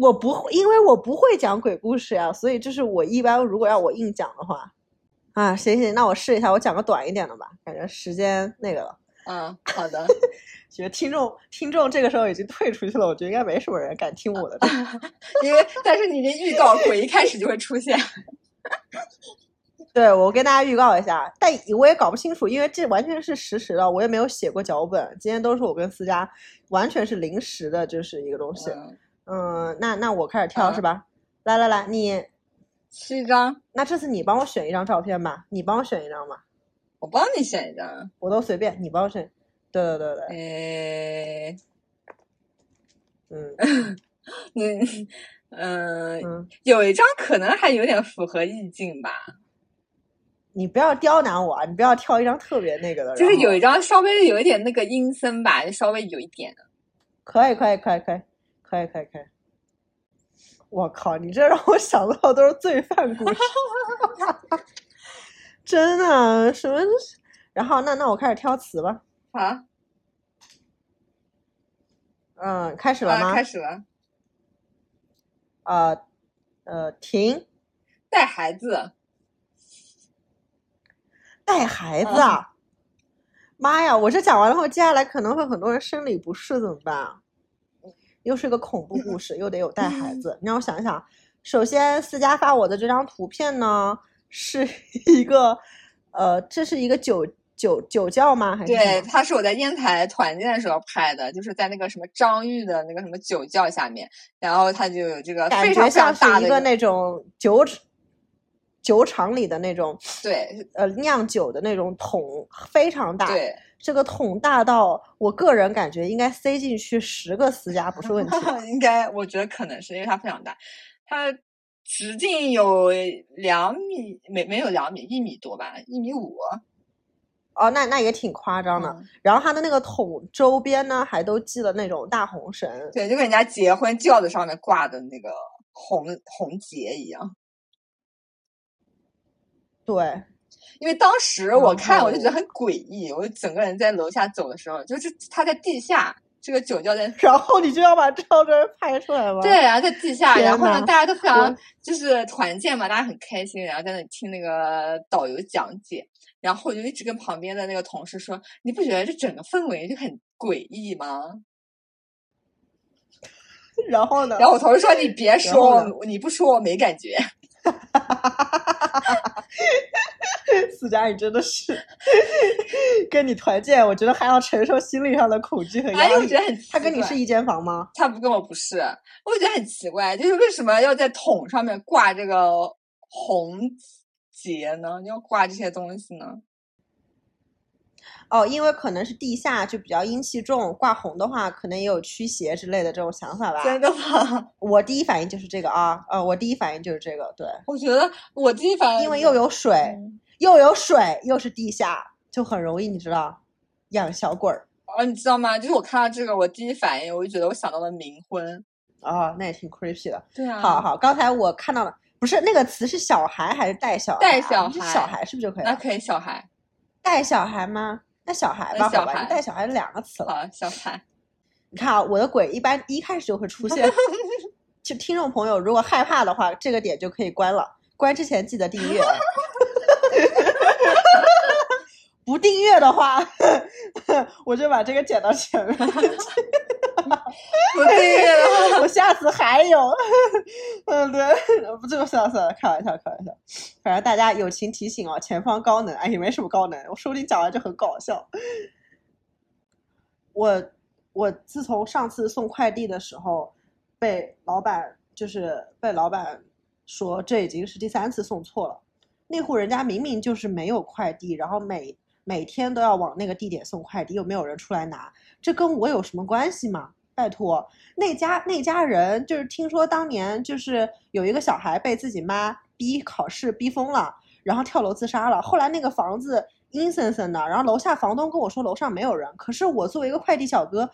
我不会，因为我不会讲鬼故事呀、啊，所以就是我一般如果要我硬讲的话，啊，行行，那我试一下，我讲个短一点的吧，感觉时间那个了。嗯，好的。觉得听众听众这个时候已经退出去了，我觉得应该没什么人敢听我的，因为但是你这预告鬼一开始就会出现。对，我跟大家预告一下，但我也搞不清楚，因为这完全是实时的，我也没有写过脚本，今天都是我跟思佳完全是临时的，就是一个东西。嗯，嗯那那我开始跳、嗯、是吧？来来来，你七张，那这次你帮我选一张照片吧，你帮我选一张吧。我帮你选一张，我都随便，你帮我选。对对对对。诶、哎，嗯，你嗯、呃，有一张可能还有点符合意境吧。你不要刁难我啊！你不要挑一张特别那个的。就是有一张稍微有一点那个阴森吧，稍微有一点。可以可以可以可以可以可以可以。我靠！你这让我想到都是罪犯故事。真的什么？然后那那我开始挑词吧。好。嗯，开始了吗？啊、开始了。呃呃，停。带孩子。带孩子啊！嗯、妈呀，我这讲完了后，接下来可能会很多人生理不适，怎么办啊？又是个恐怖故事，又得有带孩子。你让我想一想，首先思佳发我的这张图片呢。是一个，呃，这是一个酒酒酒窖吗？还是对，它是我在烟台团建的时候拍的，就是在那个什么张裕的那个什么酒窖下面，然后它就有这个非常非常大的一个那种酒酒厂里的那种对呃酿酒的那种桶，非常大。对，这个桶大到我个人感觉应该塞进去十个私家不是问题。应该我觉得可能是因为它非常大，它。直径有两米，没没有两米，一米多吧，一米五。哦，那那也挺夸张的。嗯、然后它的那个桶周边呢，还都系了那种大红绳。对，就跟人家结婚轿子上面挂的那个红红结一样。对，因为当时我看我就觉得很诡异，我整个人在楼下走的时候，就是他在地下。这个酒窖在，然后你就要把照片拍出来吗？对，然后在地下，然后呢，大家都非常就是团建嘛，大家很开心，然后在那里听那个导游讲解，然后我就一直跟旁边的那个同事说：“你不觉得这整个氛围就很诡异吗？”然后呢？然后我同事说：“你别说，你不说我没感觉。”思佳，你真的是跟你团建，我觉得还要承受心理上的恐惧和压力。哎，我觉得很奇怪，他跟你是一间房吗？他不跟我不是，我觉得很奇怪，就是为什么要在桶上面挂这个红结呢？要挂这些东西呢？哦，因为可能是地下就比较阴气重，挂红的话可能也有驱邪之类的这种想法吧。真的吗？我第一反应就是这个啊，呃，我第一反应就是这个。对，我觉得我第一反应因为又有水，嗯、又有水，又是地下，就很容易你知道养小鬼儿。哦，你知道吗？就是我看到这个，我第一反应我就觉得我想到了冥婚。哦，那也挺 creepy 的。对啊。好好，刚才我看到了，不是那个词是小孩还是带小孩？带小孩，小孩是不是就可以了？那可以小孩，带小孩吗？带小孩吧，好吧，带小孩两个词了。小孩，你看啊，我的鬼一般一开始就会出现。就听众朋友如果害怕的话，这个点就可以关了。关之前记得订阅。不订阅的话，我就把这个剪到前面。不订阅的话，我下次还有。嗯，对，不，这个算了算了，开玩笑，开玩笑。反正大家友情提醒哦，前方高能，哎，也没什么高能，我说不定讲完就很搞笑。我我自从上次送快递的时候，被老板就是被老板说这已经是第三次送错了。那户人家明明就是没有快递，然后每每天都要往那个地点送快递，又没有人出来拿，这跟我有什么关系吗？拜托，那家那家人就是听说当年就是有一个小孩被自己妈逼考试逼疯了，然后跳楼自杀了。后来那个房子阴森森的，然后楼下房东跟我说楼上没有人，可是我作为一个快递小哥，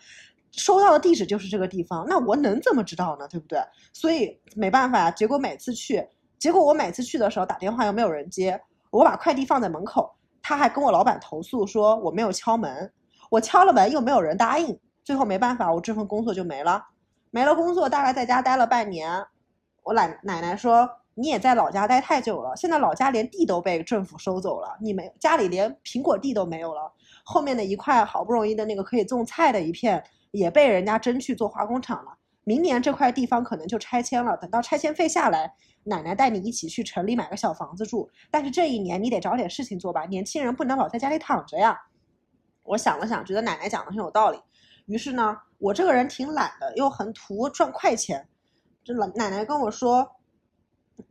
收到的地址就是这个地方，那我能怎么知道呢？对不对？所以没办法，结果每次去，结果我每次去的时候打电话又没有人接，我把快递放在门口，他还跟我老板投诉说我没有敲门，我敲了门又没有人答应。最后没办法，我这份工作就没了，没了工作，大概在家待了半年。我奶奶奶说：“你也在老家待太久了，现在老家连地都被政府收走了，你没家里连苹果地都没有了。后面的一块好不容易的那个可以种菜的一片，也被人家争去做化工厂了。明年这块地方可能就拆迁了，等到拆迁费下来，奶奶带你一起去城里买个小房子住。但是这一年你得找点事情做吧，年轻人不能老在家里躺着呀。”我想了想，觉得奶奶讲的很有道理。于是呢，我这个人挺懒的，又很图赚快钱。这老奶奶跟我说，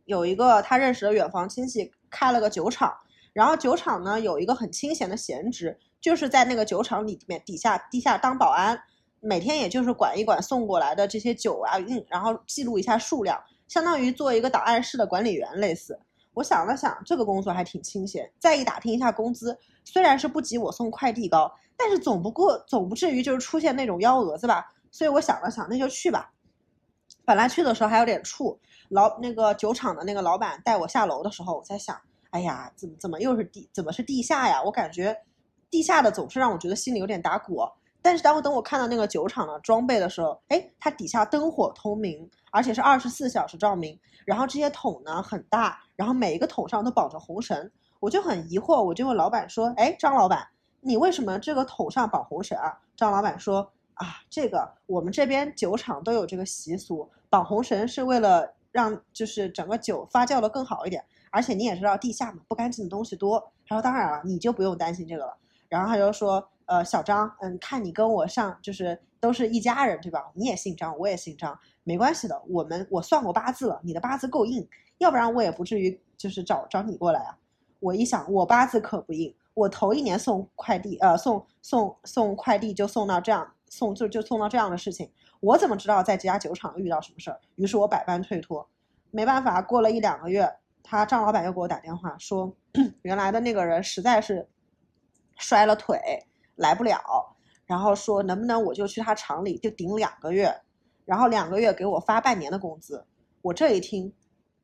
有一个她认识的远房亲戚开了个酒厂，然后酒厂呢有一个很清闲的闲职，就是在那个酒厂里面底下地下当保安，每天也就是管一管送过来的这些酒啊运，然后记录一下数量，相当于做一个档案室的管理员类似。我想了想，这个工作还挺清闲，再一打听一下工资，虽然是不及我送快递高，但是总不过总不至于就是出现那种幺蛾子吧，所以我想了想，那就去吧。本来去的时候还有点怵，老那个酒厂的那个老板带我下楼的时候，我在想，哎呀，怎么怎么又是地，怎么是地下呀？我感觉地下的总是让我觉得心里有点打鼓。但是当我等我看到那个酒厂的装备的时候，哎，它底下灯火通明，而且是二十四小时照明。然后这些桶呢很大，然后每一个桶上都绑着红绳，我就很疑惑，我就问老板说：“哎，张老板，你为什么这个桶上绑红绳啊？”张老板说：“啊，这个我们这边酒厂都有这个习俗，绑红绳是为了让就是整个酒发酵的更好一点。而且你也知道地下嘛，不干净的东西多。”他说：“当然了，你就不用担心这个了。”然后他就说。呃，小张，嗯，看你跟我上就是都是一家人对吧？你也姓张，我也姓张，没关系的。我们我算过八字了，你的八字够硬，要不然我也不至于就是找找你过来啊。我一想，我八字可不硬，我头一年送快递，呃，送送送快递就送到这样，送就就送到这样的事情，我怎么知道在这家酒厂遇到什么事儿？于是我百般推脱，没办法，过了一两个月，他张老板又给我打电话说，原来的那个人实在是摔了腿。来不了，然后说能不能我就去他厂里就顶两个月，然后两个月给我发半年的工资。我这一听，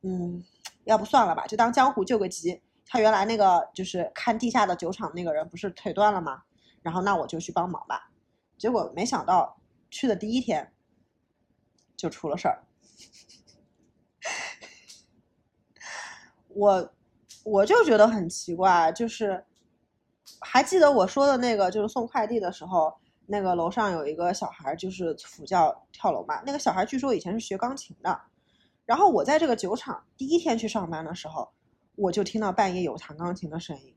嗯，要不算了吧，就当江湖救个急。他原来那个就是看地下的酒厂那个人不是腿断了吗？然后那我就去帮忙吧。结果没想到去的第一天就出了事儿。我我就觉得很奇怪，就是。还记得我说的那个就是送快递的时候，那个楼上有一个小孩就是俯教跳楼嘛，那个小孩据说以前是学钢琴的。然后我在这个酒厂第一天去上班的时候，我就听到半夜有弹钢琴的声音，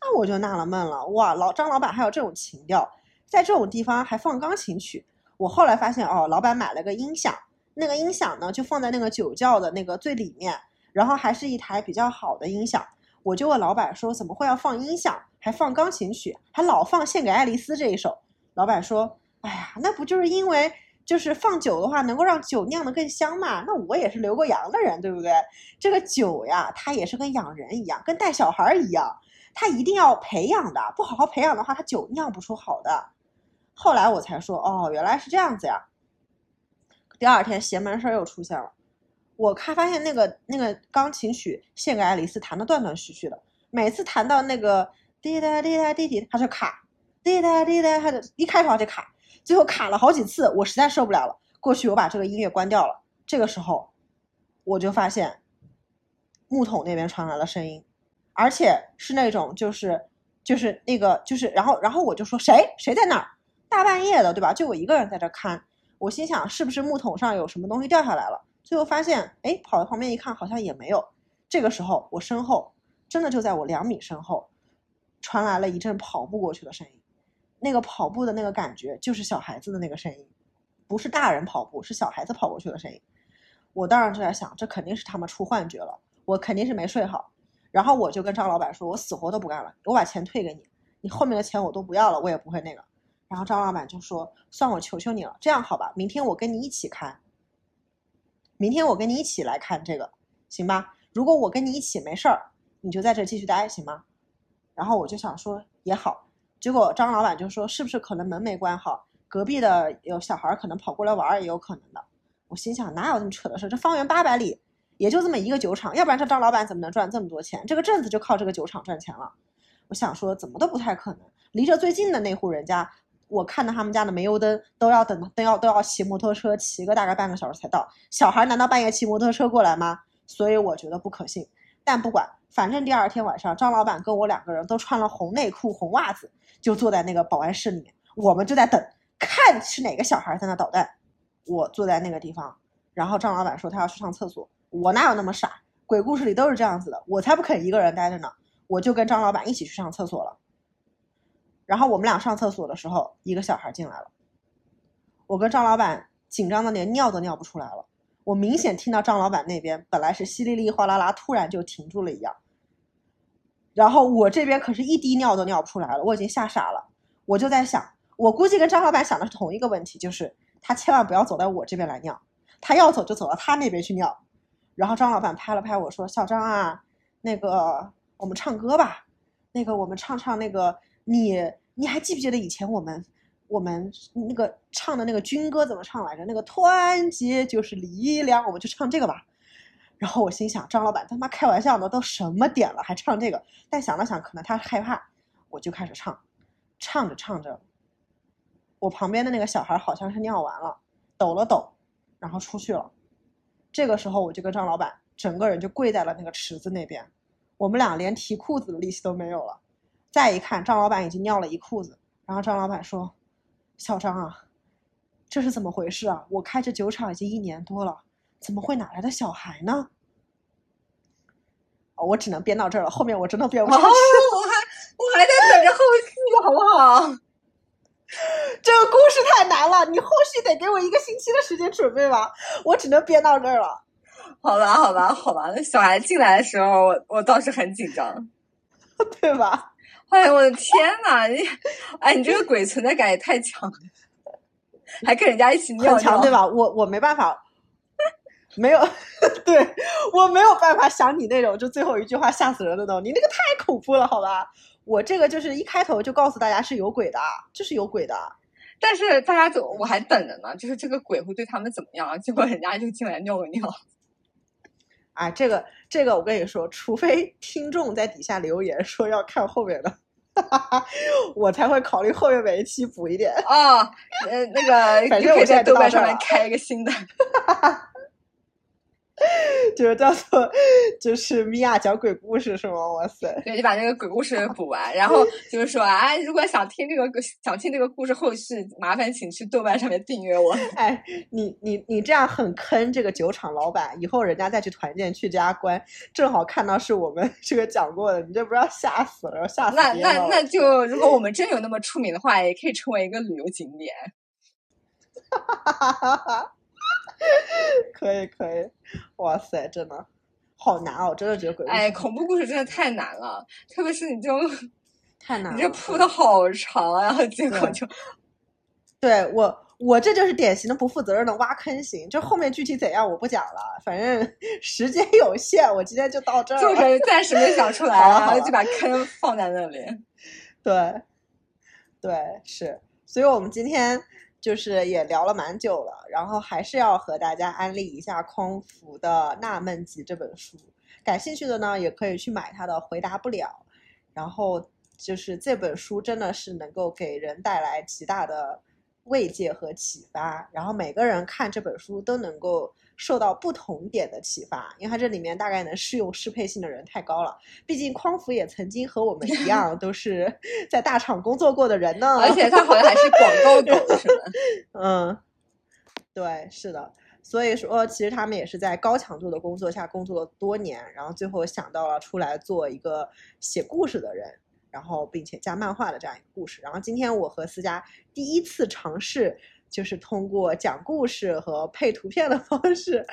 那我就纳了闷了，哇，老张老板还有这种情调，在这种地方还放钢琴曲。我后来发现哦，老板买了个音响，那个音响呢就放在那个酒窖的那个最里面，然后还是一台比较好的音响。我就问老板说，怎么会要放音响，还放钢琴曲，还老放献给爱丽丝这一首。老板说，哎呀，那不就是因为就是放酒的话能够让酒酿得更香嘛，那我也是留过洋的人对不对？这个酒呀它也是跟养人一样，跟带小孩一样，它一定要培养的，不好好培养的话它酒酿不出好的。后来我才说，哦，原来是这样子呀。第二天邪门事又出现了，我看发现那个那个钢琴曲献给爱丽丝弹的断断续续的，每次弹到那个滴答滴答滴滴，它就卡，滴答滴答，它就一开头它就卡，最后卡了好几次，我实在受不了了。过去我把这个音乐关掉了，这个时候我就发现木桶那边传来了声音，而且是那种就是就是那个就是，然后然后我就说谁谁在那儿，大半夜的对吧？就我一个人在这看，我心想是不是木桶上有什么东西掉下来了？最后发现，哎，跑到旁边一看，好像也没有。这个时候，我身后，真的就在我两米身后，传来了一阵跑步过去的声音。那个跑步的那个感觉，就是小孩子的那个声音，不是大人跑步，是小孩子跑过去的声音。我当然就在想，这肯定是他们出幻觉了，我肯定是没睡好。然后我就跟张老板说，我死活都不干了，我把钱退给你，你后面的钱我都不要了，我也不会那个。然后张老板就说，算我求求你了，这样好吧，明天我跟你一起看，明天我跟你一起来看这个，行吧？如果我跟你一起没事儿，你就在这继续待，行吗？然后我就想说也好，结果张老板就说，是不是可能门没关好，隔壁的有小孩可能跑过来玩也有可能的。我心想哪有这么扯的事，这方圆八百里也就这么一个酒厂，要不然这张老板怎么能赚这么多钱？这个镇子就靠这个酒厂赚钱了。我想说怎么都不太可能，离着最近的那户人家，我看到他们家的煤油灯都要等都要都要骑摩托车骑个大概半个小时才到，小孩难道半夜骑摩托车过来吗？所以我觉得不可信。但不管，反正第二天晚上张老板跟我两个人都穿了红内裤红袜子，就坐在那个保安室里面，我们就在等看是哪个小孩在那捣蛋。我坐在那个地方，然后张老板说他要去上厕所，我哪有那么傻，鬼故事里都是这样子的，我才不肯一个人待着呢。我就跟张老板一起去上厕所了，然后我们俩上厕所的时候，一个小孩进来了，我跟张老板紧张的连尿都尿不出来了。我明显听到张老板那边本来是淅沥沥哗啦啦，突然就停住了一样，然后我这边可是一滴尿都尿不出来了，我已经吓傻了。我就在想，我估计跟张老板想的是同一个问题，就是他千万不要走到我这边来尿，他要走就走到他那边去尿。然后张老板拍了拍我说，小张啊，那个我们唱歌吧，那个我们唱唱那个你你还记不记得以前我们我们那个唱的那个军歌怎么唱来着？那个团结就是力量，我们就唱这个吧。然后我心想，张老板他妈开玩笑呢，都什么点了还唱这个？但想了想，可能他害怕，我就开始唱，唱着唱着。我旁边的那个小孩好像是尿完了，抖了抖，然后出去了。这个时候我就跟张老板整个人就跪在了那个池子那边，我们俩连提裤子的力气都没有了。再一看，张老板已经尿了一裤子。然后张老板说，小张啊，这是怎么回事啊？我开着酒厂已经一年多了，怎么会哪来的小孩呢？哦、我只能编到这儿了，后面我真的编不下去了、哦、我还我还在等着后续好不好？这个故事太难了，你后续得给我一个星期的时间准备吧，我只能编到这儿了。好吧好吧好吧，那小孩进来的时候我我倒是很紧张，对吧？哎我的天哪，你哎你这个鬼存在感也太强了，还跟人家一起尿尿，很强对吧？我我没办法，没有对我没有办法想你那种就最后一句话吓死人的东西，你那个太恐怖了好吧？我这个就是一开头就告诉大家是有鬼的，就是有鬼的。但是大家就我还等着呢，就是这个鬼会对他们怎么样，结果人家就进来尿个尿。哎，这个这个我跟你说，除非听众在底下留言说要看后面的，我才会考虑后面每一期补一点。哦，呃，那个反正我在豆瓣上面开一个新的。就是叫做就是米娅讲鬼故事是吗？哇塞，对，就把那个鬼故事补完，然后就是说哎，如果想听这个想听这个故事后续，麻烦请去豆瓣上面订阅我。哎，你你你这样很坑这个酒厂老板，以后人家再去团建去加关，正好看到是我们这个讲过的，你这不要吓死了，吓死了。那那那就如果我们真有那么出名的话，也可以成为一个旅游景点。哈哈哈哈哈。可以可以，哇塞，真的好难哦！真的觉得鬼故事，哎，恐怖故事真的太难了，特别是你这种太难了，你这铺的好长啊，然后结果就，对我我这就是典型的不负责任的挖坑型，这后面具体怎样我不讲了，反正时间有限，我今天就到这儿了，就是暂时没想出来，好了好了，然后就把坑放在那里，对对是，所以我们今天。就是也聊了蛮久了，然后还是要和大家安利一下匡扶的《纳闷集》这本书，感兴趣的呢也可以去买它的《回答不了》，然后就是这本书真的是能够给人带来极大的慰藉和启发，然后每个人看这本书都能够受到不同点的启发，因为它这里面大概能适用适配性的人太高了，毕竟匡扶也曾经和我们一样都是在大厂工作过的人呢，而且他好像还是广告狗是吗？嗯，对是的，所以说其实他们也是在高强度的工作下工作了多年，然后最后想到了出来做一个写故事的人，然后并且加漫画的这样一个故事，然后今天我和思佳第一次尝试就是通过讲故事和配图片的方式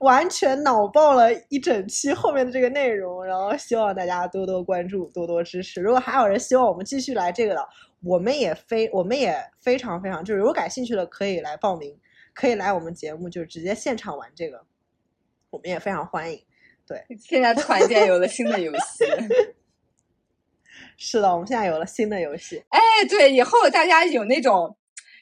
完全脑爆了一整期后面的这个内容，然后希望大家多多关注，多多支持。如果还有人希望我们继续来这个的，我们也非我们也非常非常就是如果感兴趣的可以来报名，可以来我们节目就直接现场玩这个，我们也非常欢迎。对，现在团建有了新的游戏。是的，我们现在有了新的游戏。哎，对，以后大家有那种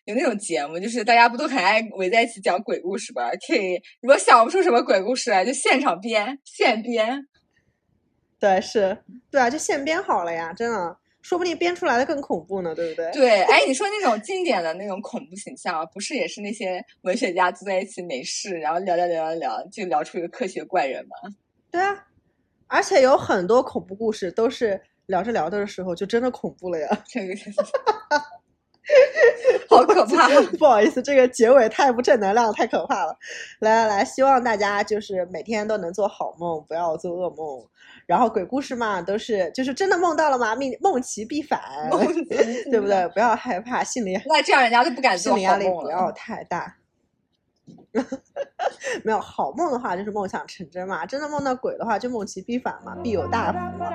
有那种节目，就是大家不都很爱围在一起讲鬼故事吧？可以，如果想不出什么鬼故事来，就现场编，现编。对，是，对啊，就现编好了呀，真的，说不定编出来的更恐怖呢，对不对？对，哎，你说那种经典的那种恐怖形象，不是也是那些文学家坐在一起没事，然后聊聊聊聊聊，就聊出一个科学怪人吗？对啊，而且有很多恐怖故事都是。聊着聊着的时候就真的恐怖了呀，这个好可怕不好意思，这个结尾太不正能量，太可怕了。来来来，希望大家就是每天都能做好梦，不要做噩梦。然后鬼故事嘛，都是就是真的梦到了嘛，梦其必反对不对？不要害怕，心理那这样人家就不敢做好梦了，心理压力不要太大没有，好梦的话就是梦想成真嘛，真的梦到鬼的话就梦其必反嘛，必有大福嘛。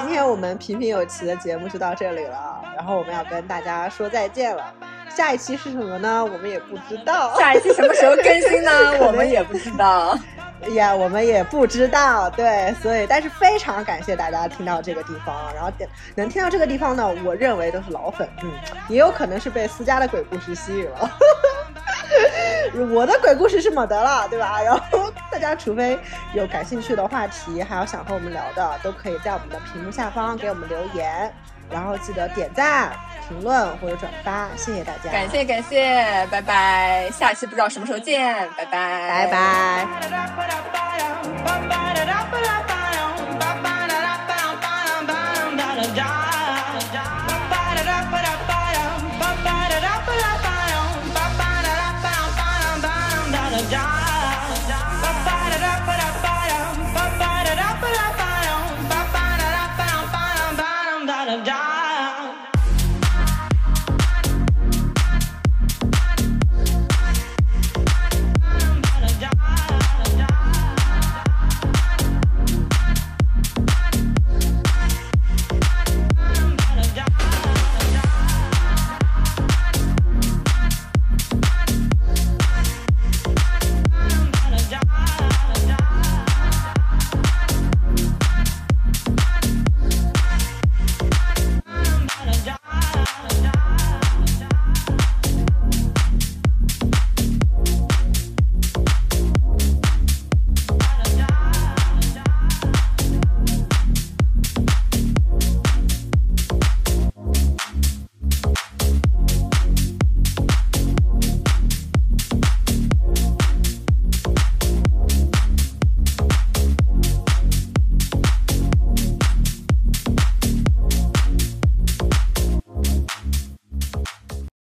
今天我们平平有奇的节目就到这里了，然后我们要跟大家说再见了。下一期是什么呢？我们也不知道下一期什么时候更新呢我们也不知道呀、yeah, 我们也不知道，对，所以但是非常感谢大家听到这个地方，然后能听到这个地方呢，我认为都是老粉，嗯，也有可能是被思佳的鬼故事吸引了我的鬼故事是没得了，对吧？然后大家除非有感兴趣的话题还有想和我们聊的，都可以在我们的屏幕下方给我们留言，然后记得点赞评论或者转发，谢谢大家，感谢感谢，拜拜，下期不知道什么时候见，拜拜拜拜。